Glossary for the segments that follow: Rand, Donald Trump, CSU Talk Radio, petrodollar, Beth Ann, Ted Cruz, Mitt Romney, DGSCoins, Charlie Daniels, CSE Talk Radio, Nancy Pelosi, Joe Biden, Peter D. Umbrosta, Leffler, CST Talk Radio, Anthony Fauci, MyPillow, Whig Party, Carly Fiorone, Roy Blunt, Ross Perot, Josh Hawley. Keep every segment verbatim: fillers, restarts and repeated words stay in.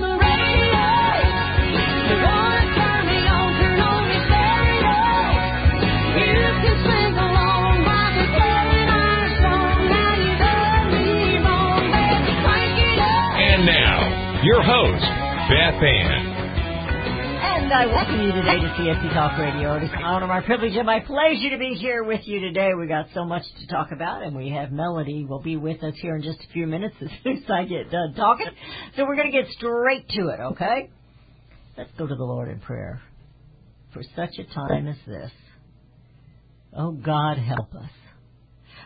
the radio. Your host, Beth Ann. And I welcome you today to C S E Talk Radio. It is an honor, my privilege, and my pleasure to be here with you today. We got so much to talk about, and we have Melody will be with us here in just a few minutes as soon as I get done talking. So we're going to get straight to it, okay? Let's go to the Lord in prayer for such a time as this. Oh, God, help us.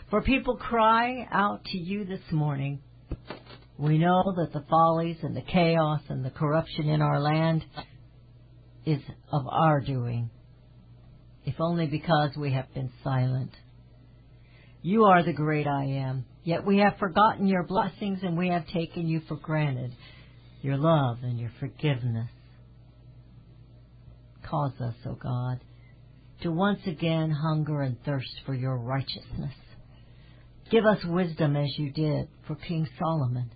For people cry out to you this morning. We know that the follies and the chaos and the corruption in our land is of our doing, if only because we have been silent. You are the great I am, yet we have forgotten your blessings and we have taken you for granted, your love and your forgiveness. Cause us, O God, to once again hunger and thirst for your righteousness. Give us wisdom as you did for King Solomon.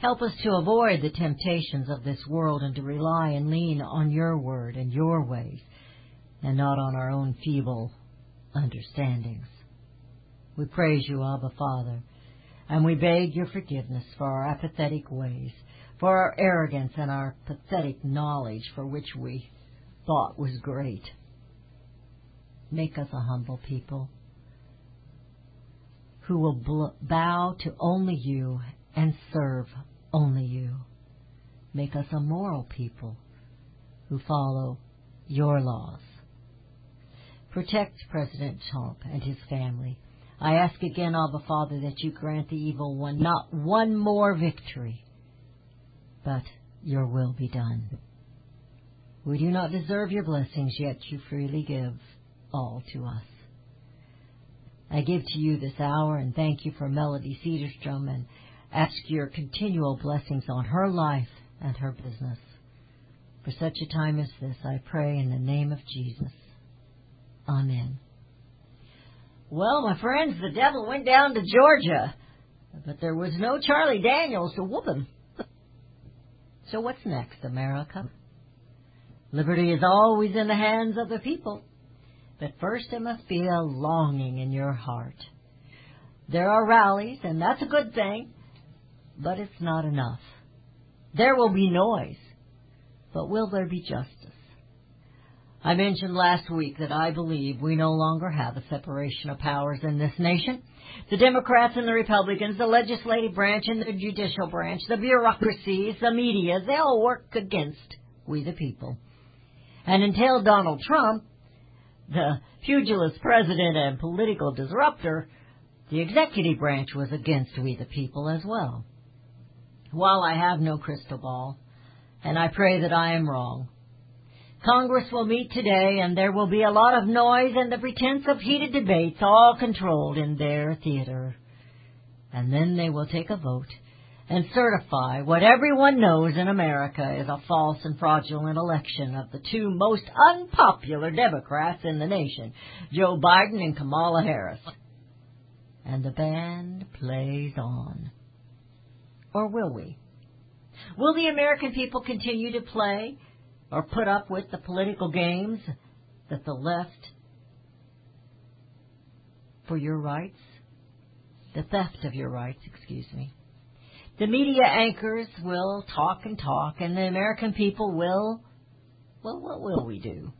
Help us to avoid the temptations of this world and to rely and lean on your word and your ways and not on our own feeble understandings. We praise you, Abba Father, and we beg your forgiveness for our apathetic ways, for our arrogance and our pathetic knowledge for which we thought was great. Make us a humble people who will bl- bow to only you and serve only you. Make us a moral people who follow your laws. Protect President Trump and his family. I ask again, Abba Father, that you grant the evil one not one more victory, but your will be done. We do not deserve your blessings, yet you freely give all to us. I give to you this hour and thank you for Melody Cederstrom and ask your continual blessings on her life and her business. For such a time as this, I pray in the name of Jesus. Amen. Well, my friends, the devil went down to Georgia, but there was no Charlie Daniels to whoop him. So what's next, America? Liberty is always in the hands of the people. But first there must be a longing in your heart. There are rallies, and that's a good thing, but it's not enough. There will be noise, but will there be justice? I mentioned last week that I believe we no longer have a separation of powers in this nation. The Democrats and the Republicans, the legislative branch and the judicial branch, the bureaucracies, the media, they all work against we the people. And until Donald Trump, the pugilist president and political disruptor, the executive branch was against we the people as well. While I have no crystal ball, and I pray that I am wrong, Congress will meet today and there will be a lot of noise and the pretense of heated debates, all controlled in their theater. And then they will take a vote and certify what everyone knows in America is a false and fraudulent election of the two most unpopular Democrats in the nation, Joe Biden and Kamala Harris. And the band plays on. Or will we? Will the American people continue to play or put up with the political games that the left for your rights, the theft of your rights, excuse me. The media anchors will talk and talk, and the American people will, well, what will we do?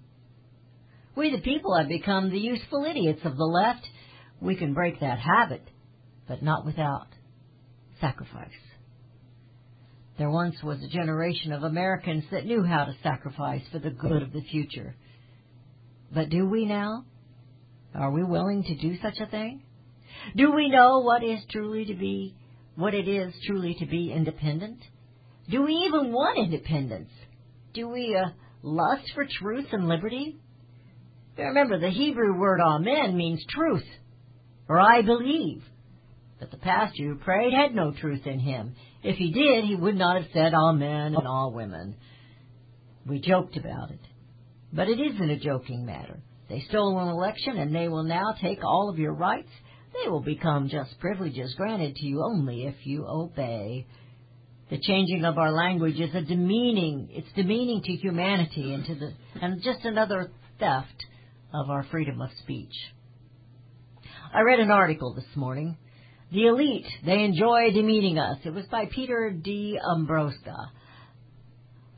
We the people have become the useful idiots of the left. We can break that habit, but not without sacrifice. There once was a generation of Americans that knew how to sacrifice for the good of the future. But do we now? Are we willing to do such a thing? Do we know what is truly to be What it is truly to be independent? Do we even want independence? Do we uh, lust for truth and liberty? Remember, the Hebrew word amen means truth, or I believe, that the pastor who prayed had no truth in him. If he did, he would not have said all men and all women. We joked about it. But it isn't a joking matter. They stole an election, and they will now take all of your rights. They will become just privileges granted to you only if you obey. The changing of our language is a demeaning, it's demeaning to humanity and to the, and just another theft of our freedom of speech. I read an article this morning. The elite, they enjoy demeaning us. It was by Peter D. Umbrosta,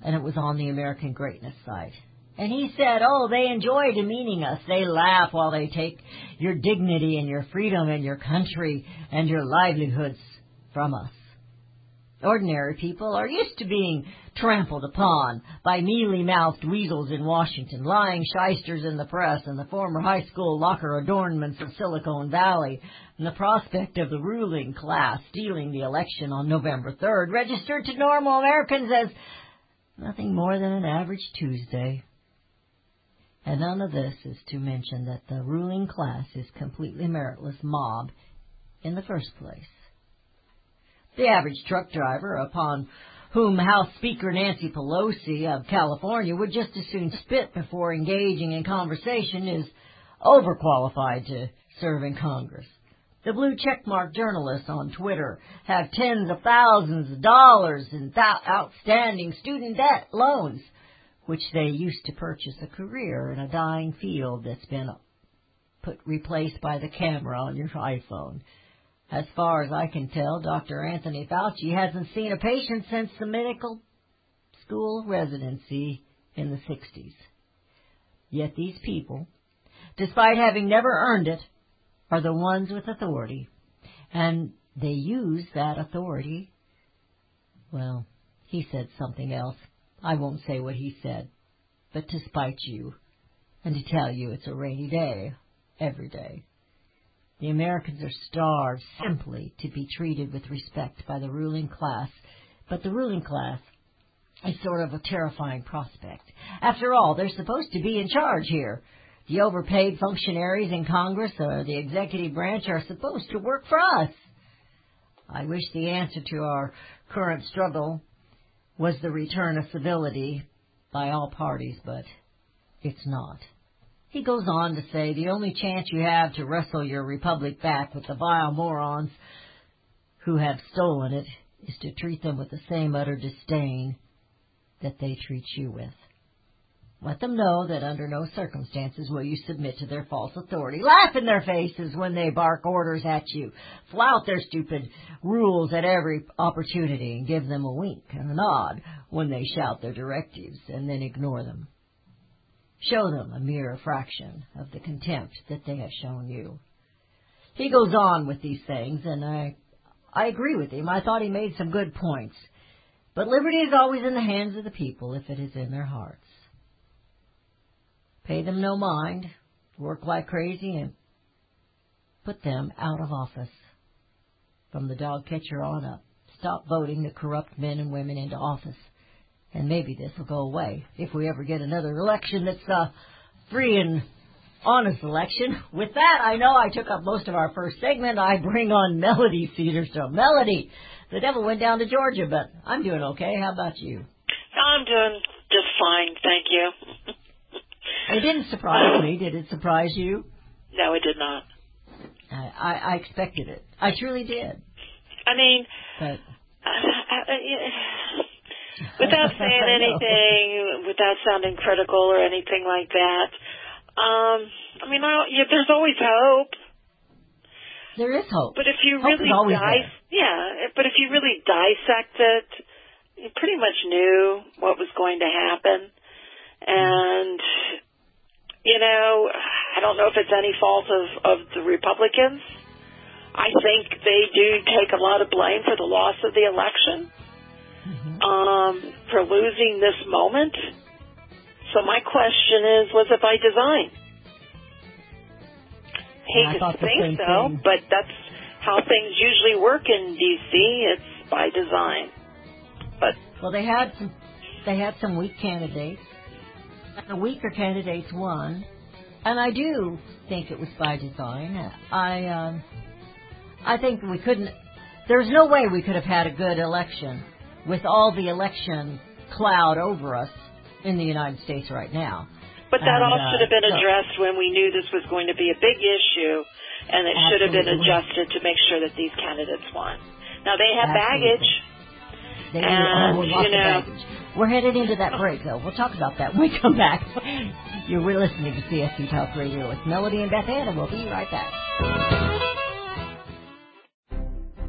and it was on the American Greatness site. And he said, oh, they enjoy demeaning us. They laugh while they take your dignity and your freedom and your country and your livelihoods from us. Ordinary people are used to being trampled upon by mealy-mouthed weasels in Washington, lying shysters in the press, and the former high school locker adornments of Silicon Valley, and the prospect of the ruling class stealing the election on November third registered to normal Americans as nothing more than an average Tuesday. And none of this is to mention that the ruling class is completely meritless mob in the first place. The average truck driver, upon whom House Speaker Nancy Pelosi of California would just as soon spit before engaging in conversation, is overqualified to serve in Congress. The blue checkmark journalists on Twitter have tens of thousands of dollars in th- outstanding student debt loans, which they used to purchase a career in a dying field that's been put replaced by the camera on your iPhone. As far as I can tell, Doctor Anthony Fauci hasn't seen a patient since the medical school residency in the sixties. Yet these people, despite having never earned it, are the ones with authority. And they use that authority. Well, he said something else. I won't say what he said, but to spite you and to tell you it's a rainy day every day. The Americans are starved simply to be treated with respect by the ruling class, but the ruling class is sort of a terrifying prospect. After all, they're supposed to be in charge here. The overpaid functionaries in Congress or the executive branch are supposed to work for us. I wish the answer to our current struggle was the return of civility by all parties, but it's not. He goes on to say the only chance you have to wrestle your republic back with the vile morons who have stolen it is to treat them with the same utter disdain that they treat you with. Let them know that under no circumstances will you submit to their false authority. Laugh in their faces when they bark orders at you. Flout their stupid rules at every opportunity and give them a wink and a nod when they shout their directives, and then ignore them. Show them a mere fraction of the contempt that they have shown you. He goes on with these things, and I, I agree with him. I thought he made some good points. But liberty is always in the hands of the people if it is in their hearts. Pay them no mind, work like crazy, and put them out of office. From the dog catcher on up, stop voting the corrupt men and women into office. And maybe this will go away if we ever get another election that's a free and honest election. With that, I know I took up most of our first segment. I bring on Melody Cederstrom. Melody, the devil went down to Georgia, but I'm doing okay. How about you? I'm doing just fine, thank you. It didn't surprise me. Did it surprise you? No, it did not. I, I, I expected it. I truly did. I mean, but. I, I, I, without saying anything, without sounding critical or anything like that, um, I mean, I yeah, there's always hope. There is hope. But if you hope really dis- yeah, but if you really dissect it, you pretty much knew what was going to happen, and. You know, I don't know if it's any fault of, of the Republicans. I think they do take a lot of blame for the loss of the election, mm-hmm. um, for losing this moment. So my question is, was it by design? I hate to think so, thing. But that's how things usually work in D C. It's by design. But well, they had some, they had some weak candidates. The weaker candidates won, and I do think it was by design. I um, I think we couldn't, there's no way we could have had a good election with all the election cloud over us in the United States right now. But that and, all should have been addressed when we knew this was going to be a big issue, and it absolutely. should have been adjusted to make sure that these candidates won. Now, they have absolutely. baggage. They and, do, oh, you know. Baggage. We're headed into that break, though. We'll talk about that when we come back. You're we're listening to C S T Talk Radio with Melody and Beth Ann, and we'll be right back.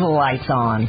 lights on.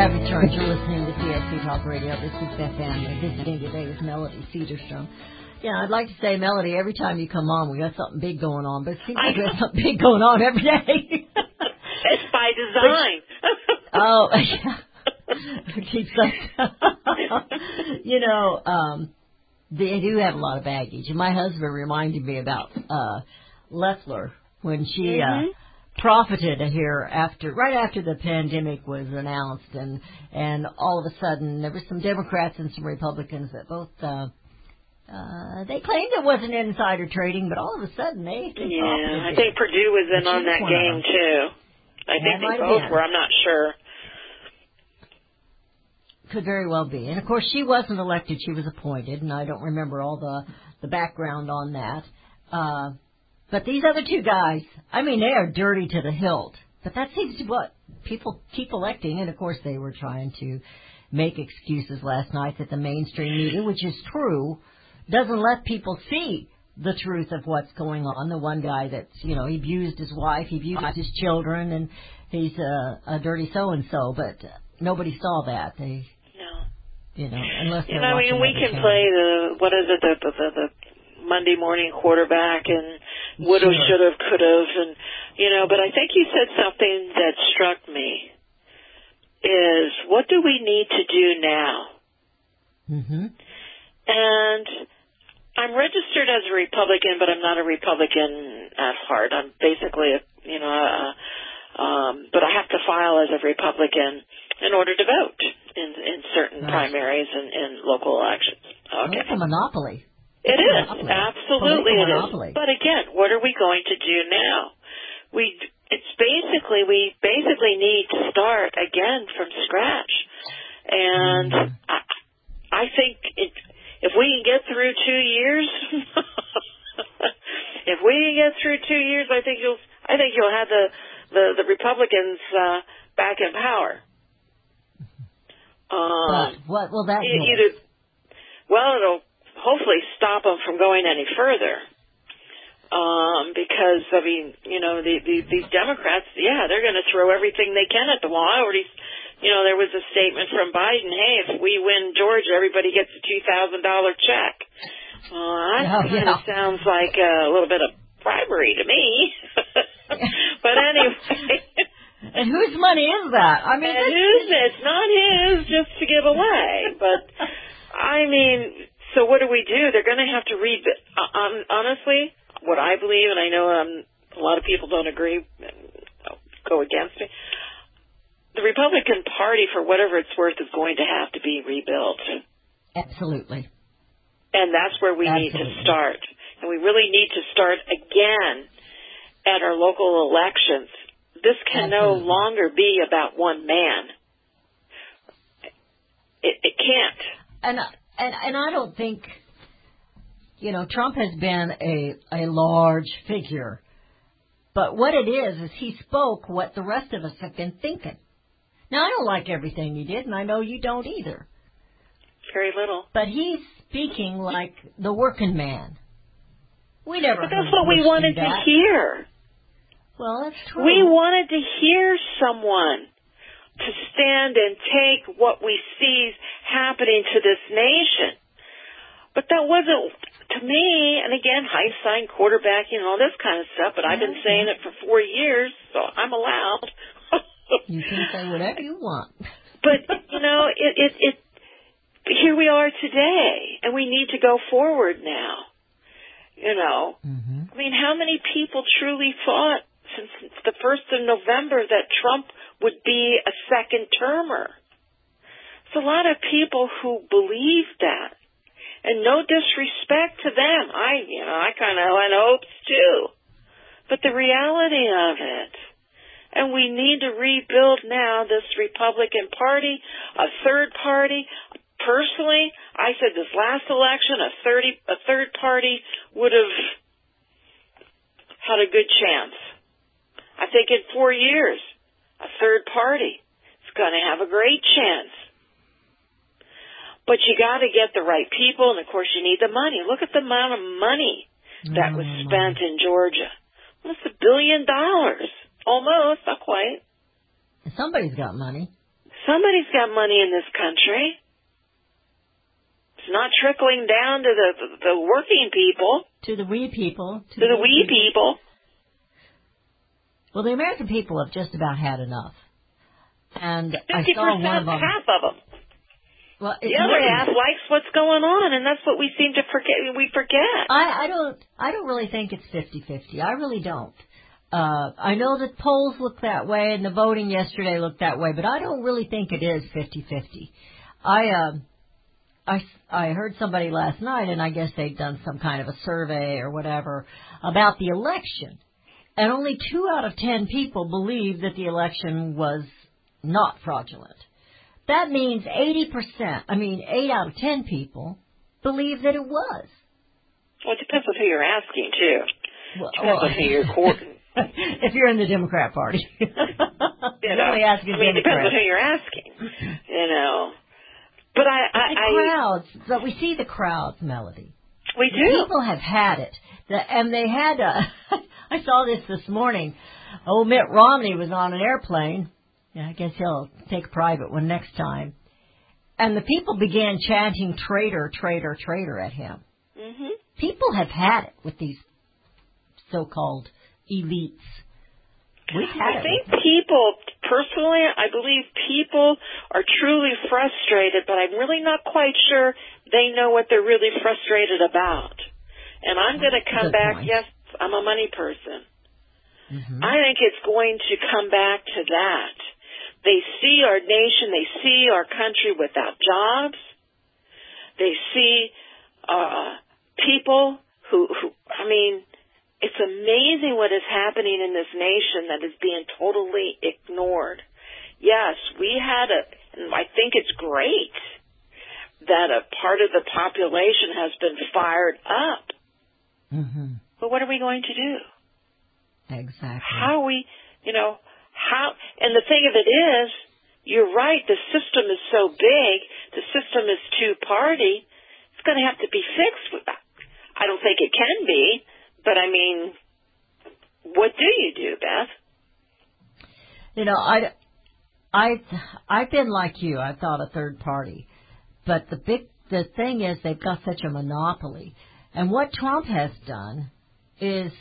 Have returned. You're listening to C S T Talk Radio. This is Beth Ann. We're visiting today with Melody Cederstrom. Yeah, I'd like to say, Melody, every time you come on, we got something big going on, but it seems like we have something big going on every day. It's by design. Oh, yeah. It keeps us. You know, um, they do have a lot of baggage. And my husband reminded me about uh, Leffler when she... Mm-hmm. Uh, profited here after, right after the pandemic was announced, and and all of a sudden there were some Democrats and some Republicans that both uh, uh, they claimed it wasn't insider trading, but all of a sudden they, they yeah, I think Perdue was in on that game too. I think they both were. I'm not sure. Could very well be. And of course, she wasn't elected; she was appointed, and I don't remember all the the background on that. Uh, But these other two guys, I mean, they are dirty to the hilt. But that seems to be what people keep electing. And, of course, they were trying to make excuses last night that the mainstream media, which is true, doesn't let people see the truth of what's going on. The one guy that's, you know, he abused his wife, he abused his children, and he's a, a dirty so-and-so, but nobody saw that. They, no. You know, unless they're you know, watching I mean, we can play the, what is it, the, the, the, the Monday morning quarterback and would have, should have, could have, and, you know, but I think you said something that struck me is, what do we need to do now? Mm-hmm. And I'm registered as a Republican, but I'm not a Republican at heart. I'm basically, a, you know, a, um, but I have to file as a Republican in order to vote in, in certain nice. primaries and in local elections. Okay. It's a monopoly. It it's is. Monopoly. Absolutely it monopoly. is. But, again, what are we going to do now? We It's basically, we basically need to start again from scratch. And mm. I, I think it... If we can get through two years, if we can get through two years, I think you'll, I think you'll have the the, the Republicans uh, back in power. Um, but what will that mean? Either, well, it'll hopefully stop them from going any further. Um, because I mean, you know, the, the, these Democrats, yeah, they're going to throw everything they can at the wall. I already. You know, there was a statement from Biden, hey, if we win Georgia, everybody gets a two thousand dollars check. Well, that oh, kind yeah. of sounds like a little bit of bribery to me. But anyway. And whose money is that? I mean, and whose? It's not his just to give away. But, I mean, so what do we do? They're going to have to read. Um, honestly, what I believe, and I know um, a lot of people don't agree, go against me. The Republican Party, for whatever it's worth, is going to have to be rebuilt. Absolutely. And that's where we Absolutely. need to start. And we really need to start again at our local elections. This can Absolutely. no longer be about one man. It, it can't. And, and and I don't think, you know, Trump has been a a large figure. But what it is, is he spoke what the rest of us have been thinking. Now, I don't like everything he did, and I know you don't either. Very little. But he's speaking like the working man. We never But that's what we wanted to hear. Well, that's true. We wanted to hear someone to stand and take what we see happening to this nation. But that wasn't, to me, and again, hindsight, quarterbacking, and all this kind of stuff, but I've been saying it for four years, so I'm allowed. You can say whatever you want. But, you know, it, it, it, here we are today, and we need to go forward now. You know, mm-hmm. I mean, how many people truly thought since the first of November that Trump would be a second-termer? There's a lot of people who believe that. And no disrespect to them. I, you know, I kind of had hopes too. But the reality of it, and we need to rebuild now this Republican Party, a third party. Personally, I said this last election, a, thirty, a third party would have had a good chance. I think in four years, a third party is going to have a great chance. But you got to get the right people, and, of course, you need the money. Look at the amount of money that was spent in Georgia. Almost a billion dollars. Almost, not quite. Somebody's got money. Somebody's got money in this country. It's not trickling down to the the working people. To the wee people. To, to the, the wee people. people. Well, the American people have just about had enough. And I saw one of them. Half of them. Well, the other half likes what's going on, and that's what we seem to forget. We forget. I, I don't. I don't really think it's fifty-fifty. I really don't. Uh, I know the polls look that way, and the voting yesterday looked that way, but I don't really think it is fifty-fifty. I, uh, I, I heard somebody last night, and I guess they'd done some kind of a survey or whatever about the election, and only two out of ten people believe that the election was not fraudulent. That means eighty percent, I mean, eight out of ten people believe that it was. Well, it depends on who you're asking, too. Well, depends well, on who you're courting. If you're in the Democrat Party. you know, really I mean, it depends on who you're asking, you know. But I... I the I, crowds, but we see the crowds, Melody. We do. People have had it. And they had, a, I saw this this morning, oh, Mitt Romney was on an airplane. Yeah, I guess he'll take a private one next time. And the people began chanting traitor, traitor, traitor at him. Mm-hmm. People have had it with these so-called elites. I think people, personally, I believe people are truly frustrated, but I'm really not quite sure they know what they're really frustrated about. And I'm going to come back, yes, I'm a money person. Mm-hmm. I think it's going to come back to that. They see our nation, they see our country without jobs. They see uh, people who, who, I mean... It's amazing what is happening in this nation that is being totally ignored. Yes, we had a, and I think it's great that a part of the population has been fired up. Mm-hmm. But what are we going to do? Exactly. How are we, you know, how, and the thing of it is, you're right, the system is so big, the system is two-party, it's going to have to be fixed. I don't think it can be. But, I mean, what do you do, Beth? You know, I, I, I've been like you. I thought a third party. But the big the thing is they've got such a monopoly. And what Trump has done is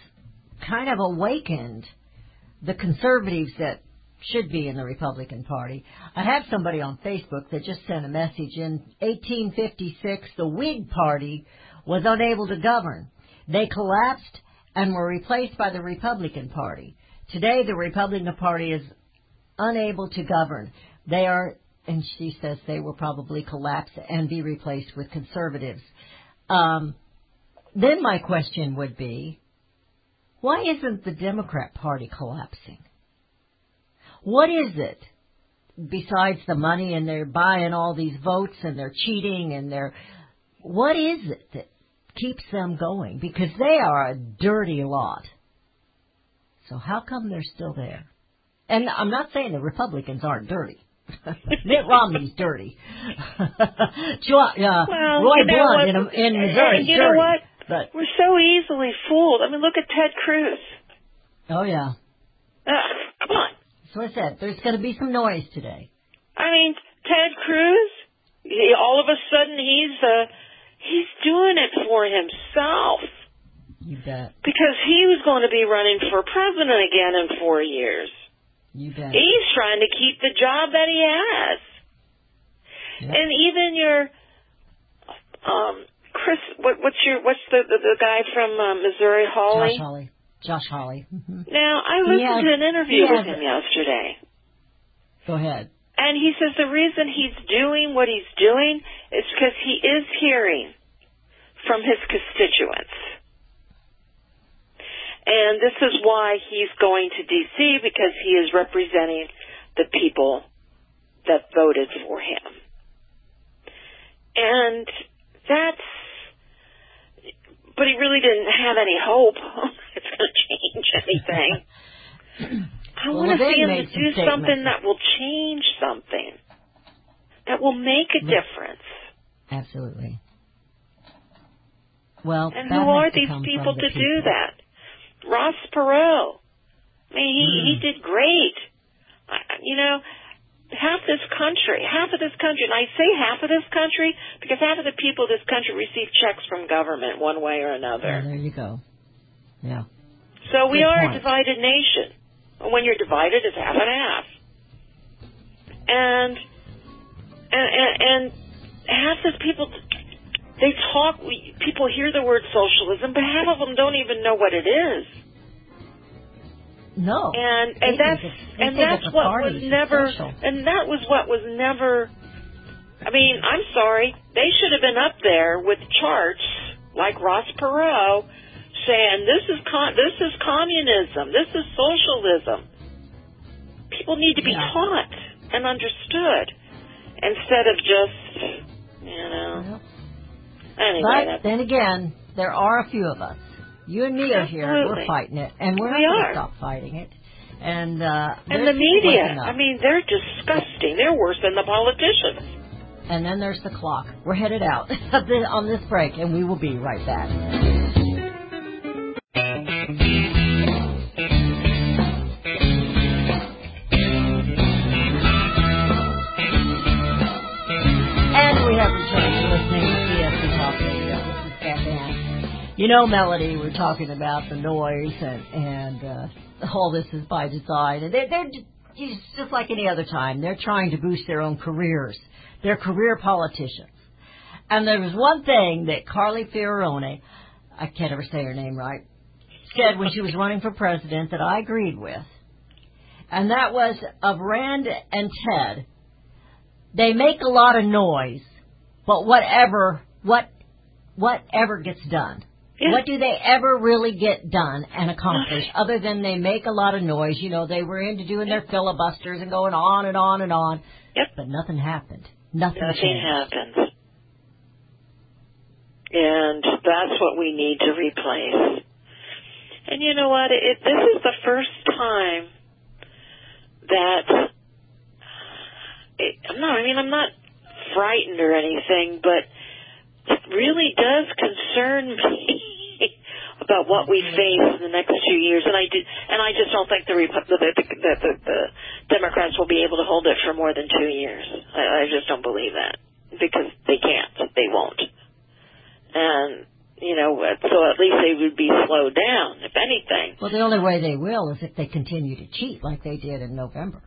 kind of awakened the conservatives that should be in the Republican Party. I have somebody on Facebook that just sent a message. In eighteen fifty-six, the Whig Party was unable to govern. They collapsed and were replaced by the Republican Party. Today, the Republican Party is unable to govern. They are, and she says they will probably collapse and be replaced with conservatives. Um, then my question would be, why isn't the Democrat Party collapsing? What is it, besides the money and they're buying all these votes and they're cheating and they're, what is it that keeps them going, because they are a dirty lot. So how come they're still there? And I'm not saying the Republicans aren't dirty. Mitt Romney's dirty. uh, well, Roy Blunt in, in Missouri. You know what? But, we're so easily fooled. I mean, look at Ted Cruz. Oh yeah. Uh, come on. So I said there's going to be some noise today. I mean, Ted Cruz. He, all of a sudden, he's a. Uh, He's doing it for himself. You bet. Because he was going to be running for president again in four years. You bet. He's trying to keep the job that he has. Yep. And even your um, Chris, what, what's your what's the the, the guy from uh, Missouri, Hawley? Josh Hawley. Josh Hawley. Mm-hmm. Now I listened has, to an interview with him it. yesterday. Go ahead. And he says the reason he's doing what he's doing is because he is hearing from his constituents. And this is why he's going to D C, because he is representing the people that voted for him. And that's... But he really didn't have any hope it's going to change anything. I well, want to see him to do statements. something that will change something, that will make a difference. Absolutely. Well, and who are these people to the people. do that? Ross Perot. I mean, he, mm. he did great. You know, half this country, half of this country, and I say half of this country because half of the people of this country receive checks from government one way or another. Oh, there you go. Yeah. So Good we are point. a divided nation. When you're divided, it's half and half. And, and, and half those people, they talk, we, people hear the word socialism, but half of them don't even know what it is. No. And, and that's, and that's what was never, and that was what was never, I mean, I'm sorry, they should have been up there with charts like Ross Perot saying this is con- this is communism, this is socialism. People need to be yeah. taught and understood instead of just, you know. Yep. Anyway, but then again, there are a few of us. You and me are Absolutely. here. We're fighting it, and we're we not going to stop fighting it. And uh, and the media. I mean, they're disgusting. They're worse than the politicians. And then there's the clock. We're headed out on this break, and we will be right back. You know, Melody, we're talking about the noise and, and uh, all this is by design. And they're, they're just like any other time. They're trying to boost their own careers. They're career politicians. And there was one thing that Carly Fiorone, I can't ever say her name right, said when she was running for president that I agreed with. And that was of Rand and Ted. They make a lot of noise, but whatever, what, whatever gets done. Yeah. What do they ever really get done and accomplish other than they make a lot of noise? You know, they were into doing their filibusters and going on and on and on. Yep. But nothing happened. Nothing, nothing happened. And that's what we need to replace. And you know what? It, this is the first time that it, I'm not, I mean, I'm not frightened or anything, but it really does concern me about what we face in the next few years, and I do, and I just don't think the the, the, the, the Democrats will be able to hold it for more than two years. I, I just don't believe that because they can't, they won't, and you know, so at least they would be slowed down, if anything. Well, the only way they will is if they continue to cheat like they did in November.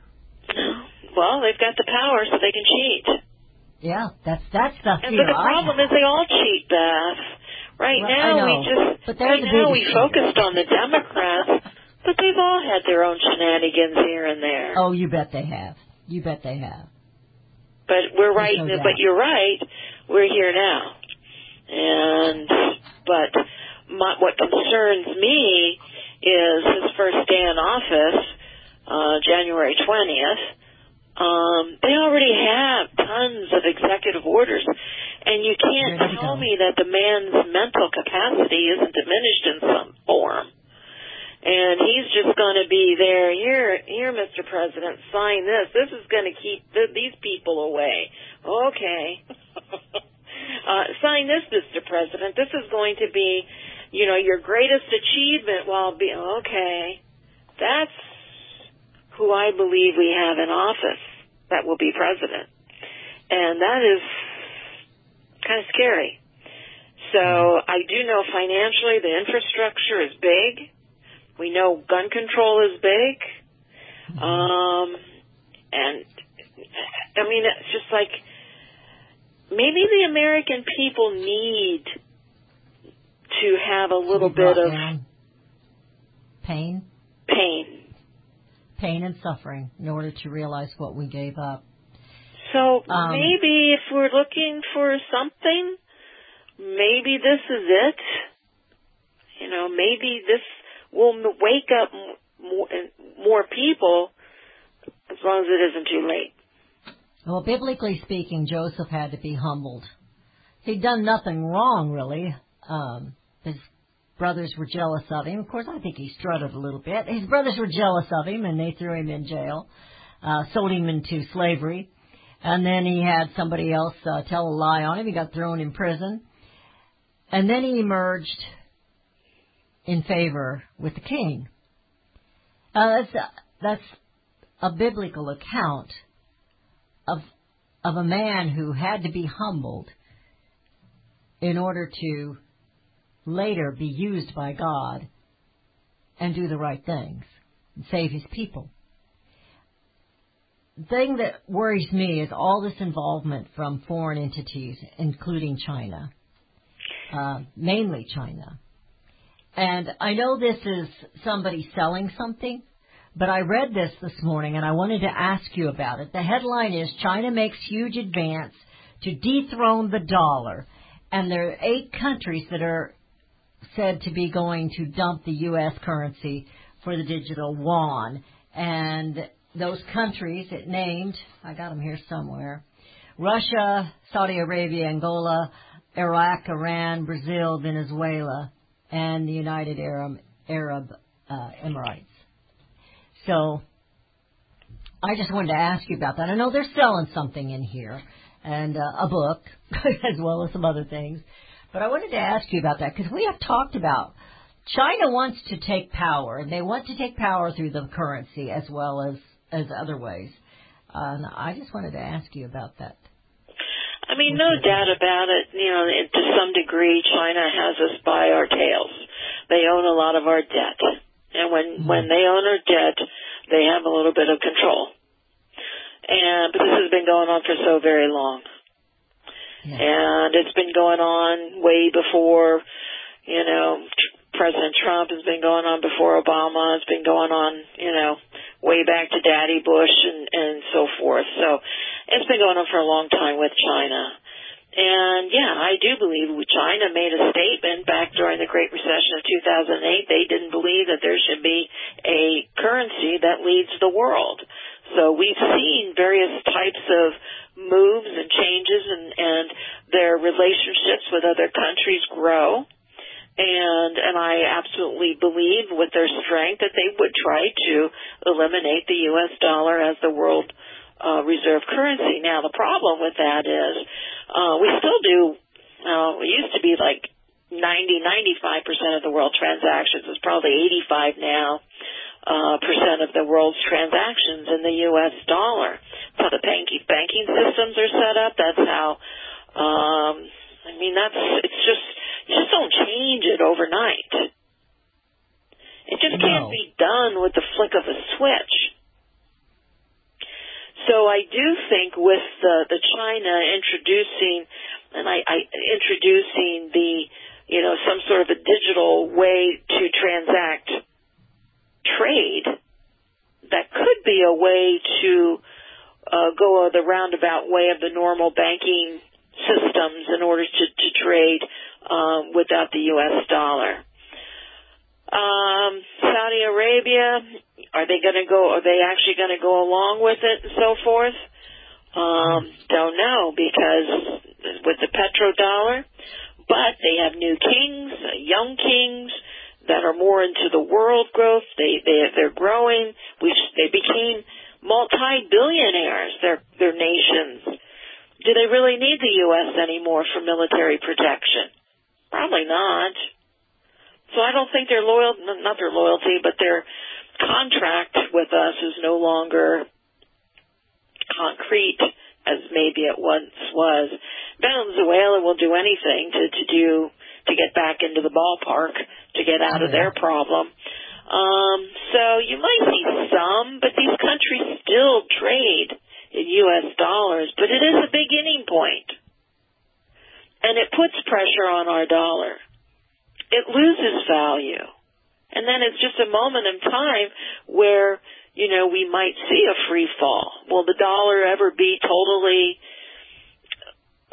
Well, they've got the power, so they can cheat. Yeah, that's that's the fear. And but the problem is they all cheat, Beth. Right well, now we just but right now we cheaters. focused on the Democrats, but they've all had their own shenanigans here and there. Oh, you bet they have. You bet they have. But we're right. No but you're right. We're here now, and but my, what concerns me is his first day in office, uh, January twentieth. Um, they already have tons of executive orders, and you can't tell me that the man's mental capacity isn't diminished in some form. And he's just going to be there, here, here, Mister President, sign this. This is going to keep th- these people away. Okay. uh, sign this, Mister President. This is going to be, you know, your greatest achievement while being, okay. That's who I believe we have in office that will be president. And that is kind of scary. So I do know financially the infrastructure is big. We know gun control is big. Um, and, I mean, it's just like maybe the American people need to have a little bit of pain. Pain. Pain and suffering in order to realize what we gave up. So um, maybe if we're looking for something, maybe this is it. You know, maybe this will wake up more, more people as long as it isn't too late. Well, biblically speaking, Joseph had to be humbled. He'd done nothing wrong, really. Um, his brothers were jealous of him. Of course, I think he strutted a little bit. His brothers were jealous of him, and they threw him in jail, uh, sold him into slavery. And then he had somebody else uh, tell a lie on him. He got thrown in prison. And then he emerged in favor with the king. Uh, that's, a, that's a biblical account of, of a man who had to be humbled in order to later be used by God and do the right things and save his people. The thing that worries me is all this involvement from foreign entities, including China, uh, mainly China. And I know this is somebody selling something, but I read this this morning and I wanted to ask you about it. The headline is, China makes huge advance to dethrone the dollar. And there are eight countries that are said to be going to dump the U S currency for the digital yuan. And those countries, it named, I got them here somewhere, Russia, Saudi Arabia, Angola, Iraq, Iran, Brazil, Venezuela, and the United Arab, Arab uh, Emirates. So I just wanted to ask you about that. I know they're selling something in here and uh, a book as well as some other things. But I wanted to ask you about that, because we have talked about China wants to take power, and they want to take power through the currency as well as, as other ways. Uh, and I just wanted to ask you about that. I mean, no doubt about it, you know, to some degree, China has us by our tails. They own a lot of our debt. And when, mm-hmm. when they own our debt, they have a little bit of control. And but this has been going on for so very long. Yeah. And it's been going on way before, you know, President Trump has been going on before Obama. It's been going on, you know, way back to Daddy Bush and, and so forth. So it's been going on for a long time with China. And, yeah, I do believe China made a statement back during the Great Recession of two thousand eight. They didn't believe that there should be a currency that leads the world. So we've seen various types of moves and changes and, and their relationships with other countries grow. And and I absolutely believe with their strength that they would try to eliminate the U S dollar as the world uh, reserve currency. Now, the problem with that is uh, we still do, uh, it used to be like ninety, ninety-five percent of the world transactions. It's probably eighty-five now uh, percent of the world's transactions in the U S dollar. That's how the banking, banking systems are set up. That's how, um, I mean, that's, it's just, you just don't change it overnight. It just no. can't be done with the flick of a switch. So I do think with the, the China introducing, and I, I introducing the, you know, some sort of a digital way to transact trade, that could be a way to uh, go the roundabout way of the normal banking systems in order to, to trade um, without the U S dollar. Um, Saudi Arabia, are they going to go? Are they actually going to go along with it and so forth? Um, don't know, because with the petrodollar, but they have new kings, young kings that are more into the world growth. They they they're growing. We they became multi-billionaires. Their their nations. Do they really need the U S anymore for military protection? Probably not. So I don't think their loyal, not their loyalty, but their contract with us is no longer concrete as maybe it once was. Venezuela will do anything to, to do to get back into the ballpark, to get out oh, of yeah. their problem. Um, so you might see some, but these countries still trade in U S dollars, but it is a beginning point. And it puts pressure on our dollar. It loses value. And then it's just a moment in time where, you know, we might see a free fall. Will the dollar ever be totally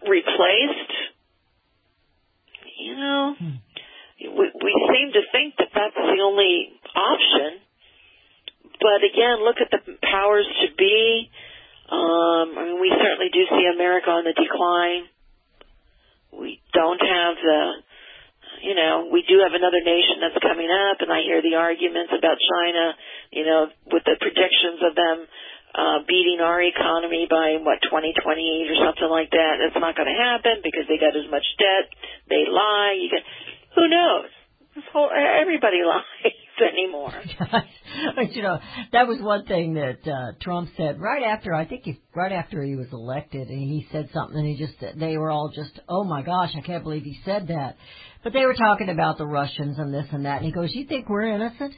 replaced? You know, hmm. we, we seem to think that that's the only option. But again, look at the powers to be. Um, I mean, we certainly do see America on the decline. We don't have the, you know, we do have another nation that's coming up, and I hear the arguments about China, you know, with the predictions of them uh, beating our economy by, what, twenty twenty-eight or something like that. That's not going to happen because they got as much debt. They lie. You get, who knows? This whole, everybody lies anymore. But, you know, that was one thing that uh, Trump said right after, I think he, right after he was elected, and he said something, and he just, they were all just, oh my gosh, I can't believe he said that. But they were talking about the Russians and this and that, and he goes, you think we're innocent?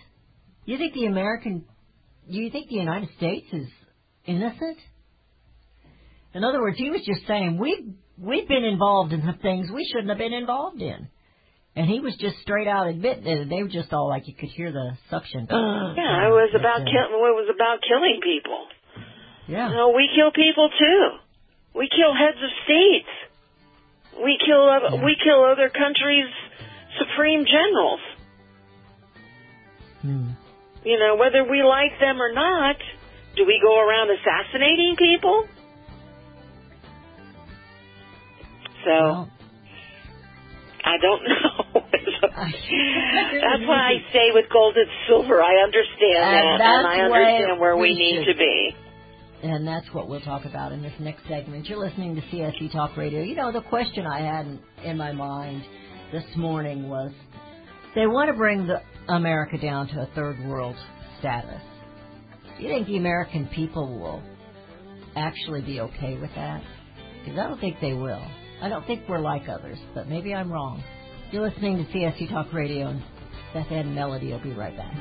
You think the American, you think the United States is innocent? In other words, he was just saying, we've, we've been involved in things we shouldn't have been involved in. And he was just straight out admitting it, and they were just all like, you could hear the suction. Uh, yeah, it was about kill- it was about killing people. Yeah. You know, we kill people too. We kill heads of states. We kill other, yeah. we kill other countries' supreme generals. Hmm. You know, whether we like them or not, do we go around assassinating people? So. Well. I don't know. That's why I say with gold and silver, I understand and that, and I understand where we, we need should. to be. And that's what we'll talk about in this next segment. You're listening to C S E Talk Radio. You know, the question I had in, in my mind this morning was, they want to bring the America down to a third world status. Do you think the American people will actually be okay with that? because I don't think they will. I don't think we're like others, but maybe I'm wrong. You're listening to C S U Talk Radio, and Beth Ann Melody will be right back.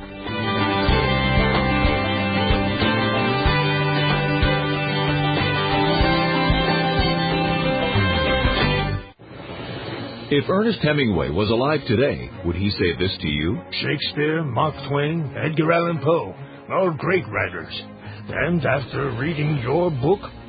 If Ernest Hemingway was alive today, would he say this to you? Shakespeare, Mark Twain, Edgar Allan Poe, all great writers. And after reading your book,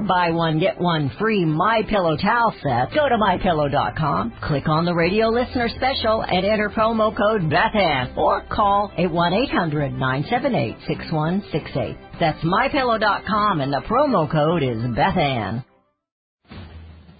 buy one, get one free MyPillow towel set, go to My Pillow dot com, click on the Radio Listener Special, and enter promo code BethAnn, or call at one eight hundred, nine seven eight, six one six eight. That's My Pillow dot com, and the promo code is BethAnn.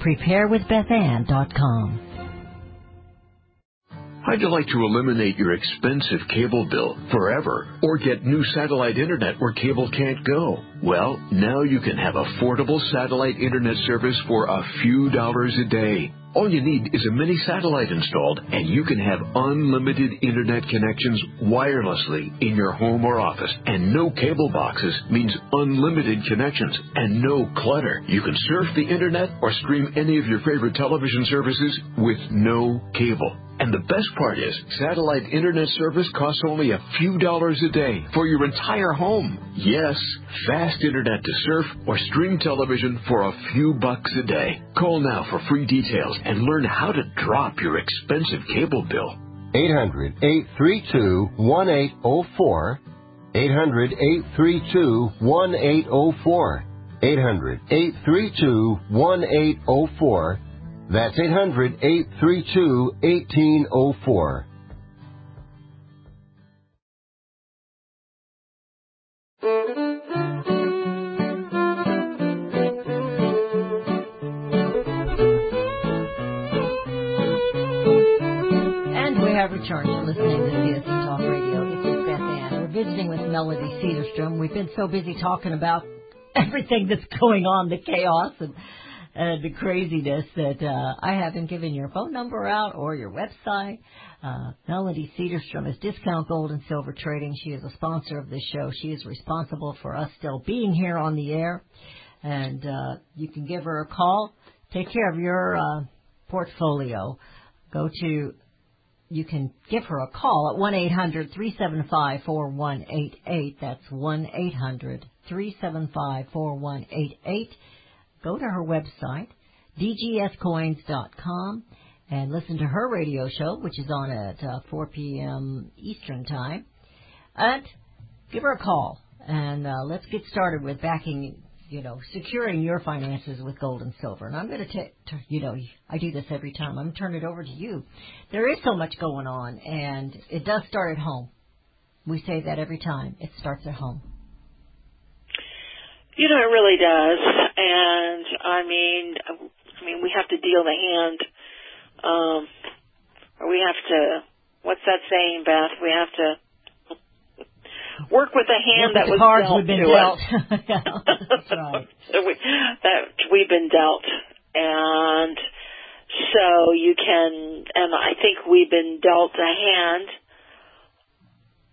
prepare with Beth Ann dot com. How'd you like to eliminate your expensive cable bill forever or get new satellite internet where cable can't go? Well, now you can have affordable satellite internet service for a few dollars a day. All you need is a mini satellite installed, and you can have unlimited internet connections wirelessly in your home or office. And no cable boxes means unlimited connections and no clutter. You can surf the internet or stream any of your favorite television services with no cable. And the best part is, satellite internet service costs only a few dollars a day for your entire home. Yes, fast internet to surf or stream television for a few bucks a day. Call now for free details and learn how to drop your expensive cable bill. eight hundred, eight three two, one eight zero four. eight hundred, eight three two, one eight zero four. eight hundred, eight three two, one eight zero four. That's eight hundred, eight three two, one eight zero four. And we have returned to listening to C S E Talk Radio. This is Beth Ann. We're visiting with Melody Cederstrom. We've been so busy talking about everything that's going on, the chaos and uh, the craziness that uh, I haven't given your phone number out or your website. Uh, Melody Cederstrom is Discount Gold and Silver Trading. She is a sponsor of this show. She is responsible for us still being here on the air. And uh, you can give her a call. Take care of your uh, portfolio. Go to... You can give her a call at one eight hundred three seven five four one eight eight. That's one eight hundred three seven five four one eight eight. Go to her website, D G S coins dot com, and listen to her radio show, which is on at uh, four p.m. Eastern Time. And give her a call, and uh, let's get started with backing, you know, securing your finances with gold and silver. And I'm going to take, you know, I do this every time. I'm going to turn it over to you. There is so much going on, and it does start at home. We say that every time. It starts at home. You know, it really does. And, I mean, I mean, we have to deal the hand. Um, or we have to, what's that saying, Beth? We have to work with the hand with that the was cards dealt we've been to dealt. Us. Yeah, that's right. So we, that we've been dealt, and so you can. And I think we've been dealt a hand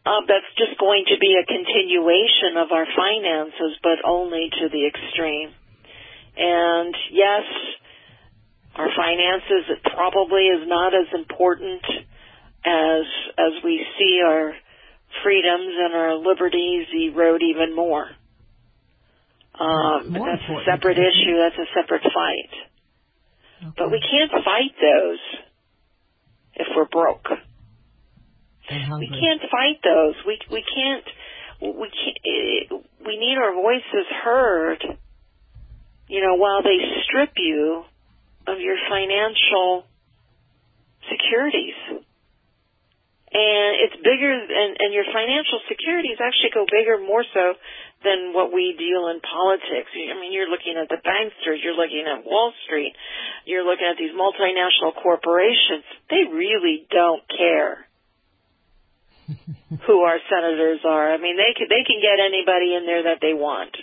uh, that's just going to be a continuation of our finances, but only to the extreme. And yes, our finances it probably is not as important as as we see our freedoms and our liberties erode even more. Um, more that's a separate issue. That's a separate fight. Okay. But we can't fight those if we're broke. We can't fight those. We we can't. We can't. We need our voices heard. You know, while they strip you of your financial securities. And it's bigger, and, and your financial securities actually go bigger more so than what we deal in politics. I mean, you're looking at the banksters, you're looking at Wall Street, you're looking at these multinational corporations. They really don't care who our senators are. I mean, they can, they can get anybody in there that they want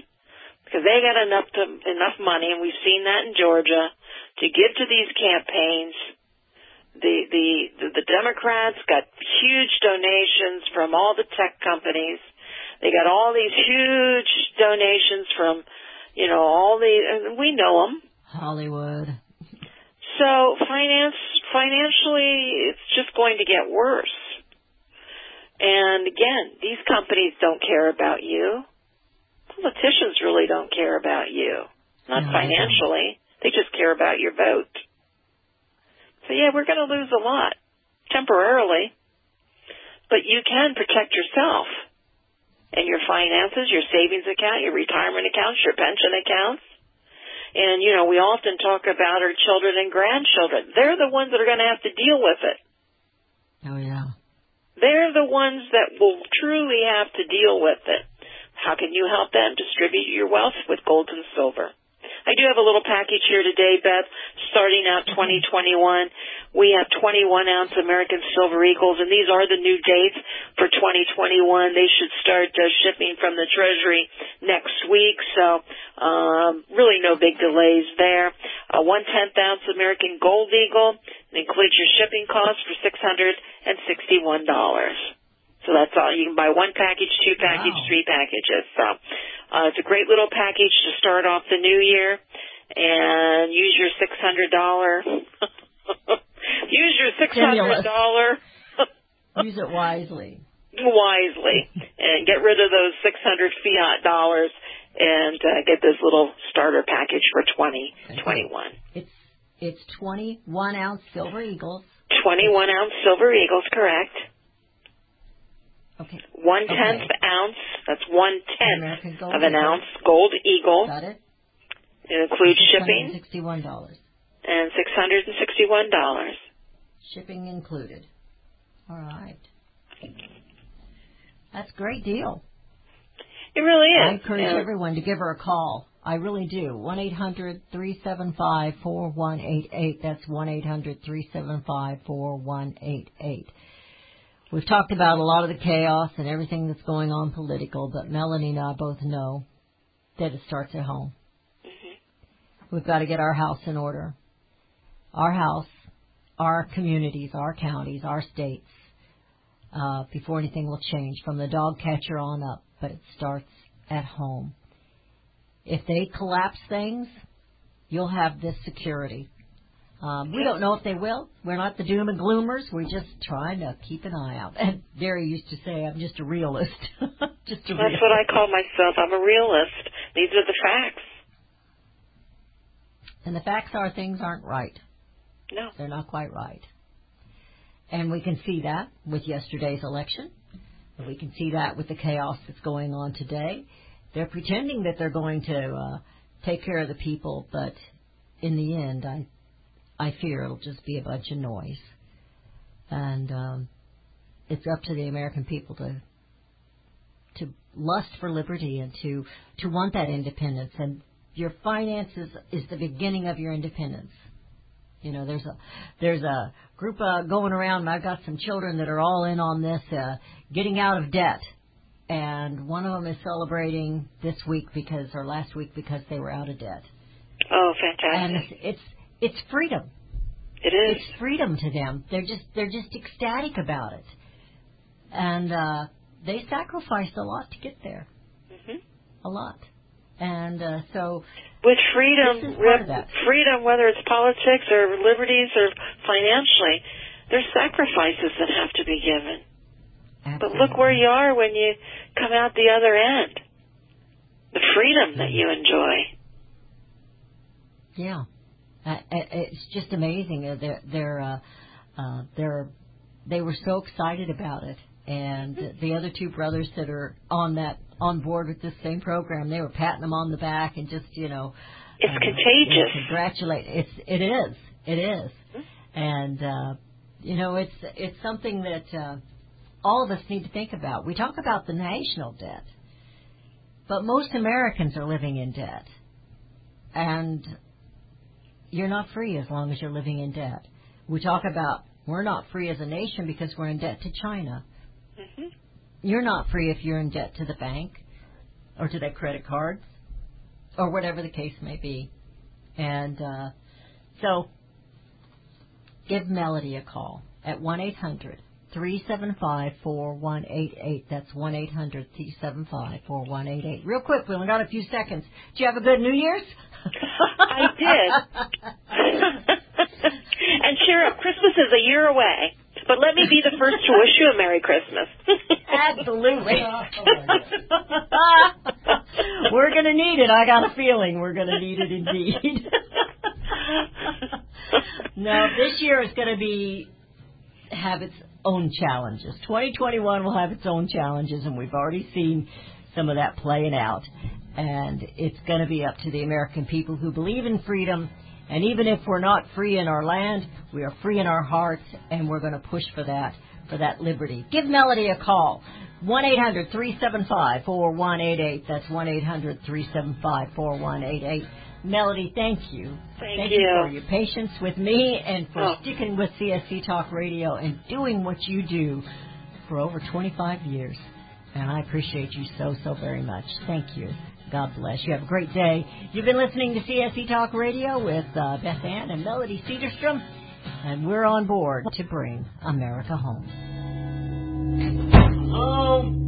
because they got enough to, enough money, and we've seen that in Georgia, to give to these campaigns. The, the the Democrats got huge donations from all the tech companies. They got all these huge donations from, you know, all the, we know them. Hollywood. So finance financially, it's just going to get worse. And again, these companies don't care about you. Politicians really don't care about you. Not no, financially. They just care about your vote. So, yeah, we're going to lose a lot temporarily, but you can protect yourself and your finances, your savings account, your retirement accounts, your pension accounts. And, you know, we often talk about our children and grandchildren. They're the ones that are going to have to deal with it. Oh, yeah. They're the ones that will truly have to deal with it. How can you help them distribute your wealth with gold and silver? I do have a little package here today, Beth. Starting out twenty twenty-one, we have twenty-one ounce American Silver Eagles, and these are the new dates for twenty twenty-one. They should start uh, shipping from the Treasury next week, so um, really no big delays there. A one tenth ounce American Gold Eagle includes your shipping cost for six hundred sixty-one dollars. So that's all. You can buy one package, two package, wow. three packages. So uh, it's a great little package to start off the new year, and use your six hundred dollar. Use your six hundred dollar. Use it wisely. Wisely, and get rid of those six hundred fiat dollars, and uh, get this little starter package for twenty twenty one. It's it's twenty one ounce Silver Eagles. Twenty one ounce Silver Eagles, correct. Okay. One tenth okay. ounce. That's one tenth of an ounce Gold Eagle. Got it. It includes shipping. six hundred sixty-one dollars. And six hundred sixty-one dollars. Shipping included. All right. That's a great deal. It really is. I encourage yeah. everyone to give her a call. I really do. one eight hundred three seven five four one eight eight. That's one eight hundred three seven five four one eight eight. We've talked about a lot of the chaos and everything that's going on political, but Melanie and I both know that it starts at home. Mm-hmm. We've got to get our house in order. Our house, our communities, our counties, our states, uh, before anything will change, from the dog catcher on up. But it starts at home. If they collapse things, you'll have this security. Um, we don't know if they will. We're not the doom and gloomers. We're just trying to keep an eye out. And Derry used to say, I'm just a realist. just a That's realist. What I call myself. I'm a realist. These are the facts. And the facts are things aren't right. No. They're not quite right. And we can see that with yesterday's election. And we can see that with the chaos that's going on today. They're pretending that they're going to uh, take care of the people, but in the end, I I fear it'll just be a bunch of noise. And um, it's up to the American people to to lust for liberty and to, to want that independence. And your finances is the beginning of your independence. You know, there's a there's a group uh, going around, and I've got some children that are all in on this, uh, getting out of debt. And one of them is celebrating this week because or last week because they were out of debt. Oh, fantastic. And it's... it's It's freedom. It is. It's freedom to them. They're just they're just ecstatic about it, and uh, they sacrificed a lot to get there, mm-hmm. a lot, and uh, so with freedom, with freedom, whether it's politics or liberties or financially, there's sacrifices that have to be given. Absolutely. But look where you are when you come out the other end. The freedom that you enjoy. Yeah. Uh, it's just amazing. They're, they're, uh, uh, they're, they were so excited about it. And the other two brothers that are on that on board with this same program, they were patting them on the back and just, you know. It's uh, contagious. You know, congratulate. It's, it is. It is. And, uh, you know, it's it's something that uh, all of us need to think about. We talk about the national debt, but most Americans are living in debt. And you're not free as long as you're living in debt. We talk about we're not free as a nation because we're in debt to China. Mm-hmm. You're not free if you're in debt to the bank or to that credit card or whatever the case may be. And uh, so give Melody a call at one eight hundred three seven five four one eight eight. That's one eight hundred three seven five four one eight eight. Real quick, we only got a few seconds. Did you have a good New Year's? I did. And cheer up. Christmas is a year away. But let me be the first to wish you a Merry Christmas. Absolutely. We're going to need it. I got a feeling we're going to need it indeed. No, this year is going to be have its own challenges. twenty twenty-one will have its own challenges, and we've already seen some of that playing out. And it's going to be up to the American people who believe in freedom. And even if we're not free in our land, we are free in our hearts, and we're going to push for that, for that liberty. Give Melody a call. one eight hundred three seven five four one eight eight. That's one eight hundred three seven five four one eight eight. Melody, thank you. Thank, thank you. you for your patience with me and for oh. sticking with C S C Talk Radio and doing what you do for over twenty-five years. And I appreciate you so, so very much. Thank you. God bless. You have a great day. You've been listening to C S E Talk Radio with uh, Beth Ann and Melody Cederstrom, and we're on board to bring America home. Home.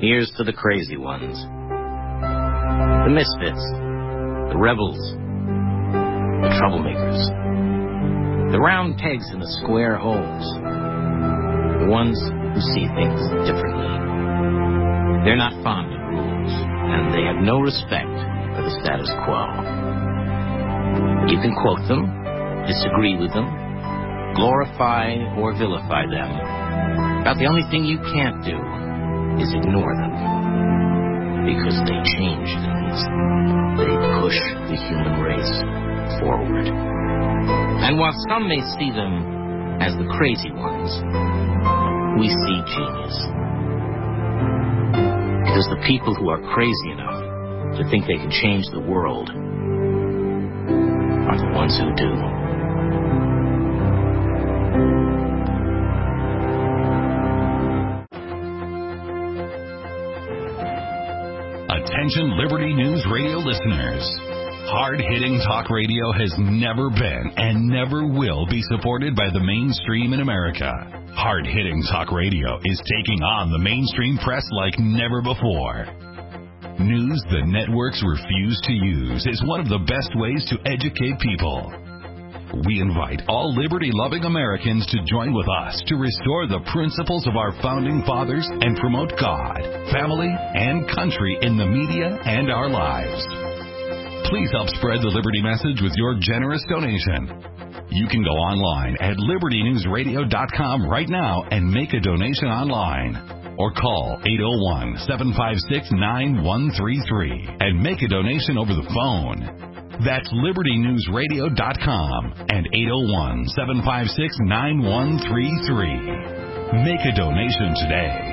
Here's to the crazy ones, the misfits, the rebels, the troublemakers, the round pegs in the square holes, the ones who see things differently. They're not fond of rules, and they have no respect for the status quo. You can quote them, disagree with them, glorify or vilify them. About the only thing you can't do is ignore them, because they change things. They push the human race forward. And while some may see them as the crazy ones, we see genius. Because the people who are crazy enough to think they can change the world are the ones who do. Attention Liberty News Radio listeners. Hard-hitting talk radio has never been and never will be supported by the mainstream in America. Hard-hitting talk radio is taking on the mainstream press like never before. News the networks refuse to use is one of the best ways to educate people. We invite all liberty-loving Americans to join with us to restore the principles of our founding fathers and promote God, family, and country in the media and our lives. Please help spread the liberty message with your generous donation. You can go online at liberty news radio dot com right now and make a donation online. Or call eight oh one, seven five six, nine one three three and make a donation over the phone. That's liberty news radio dot com and eight oh one, seven five six, nine one three three. Make a donation today.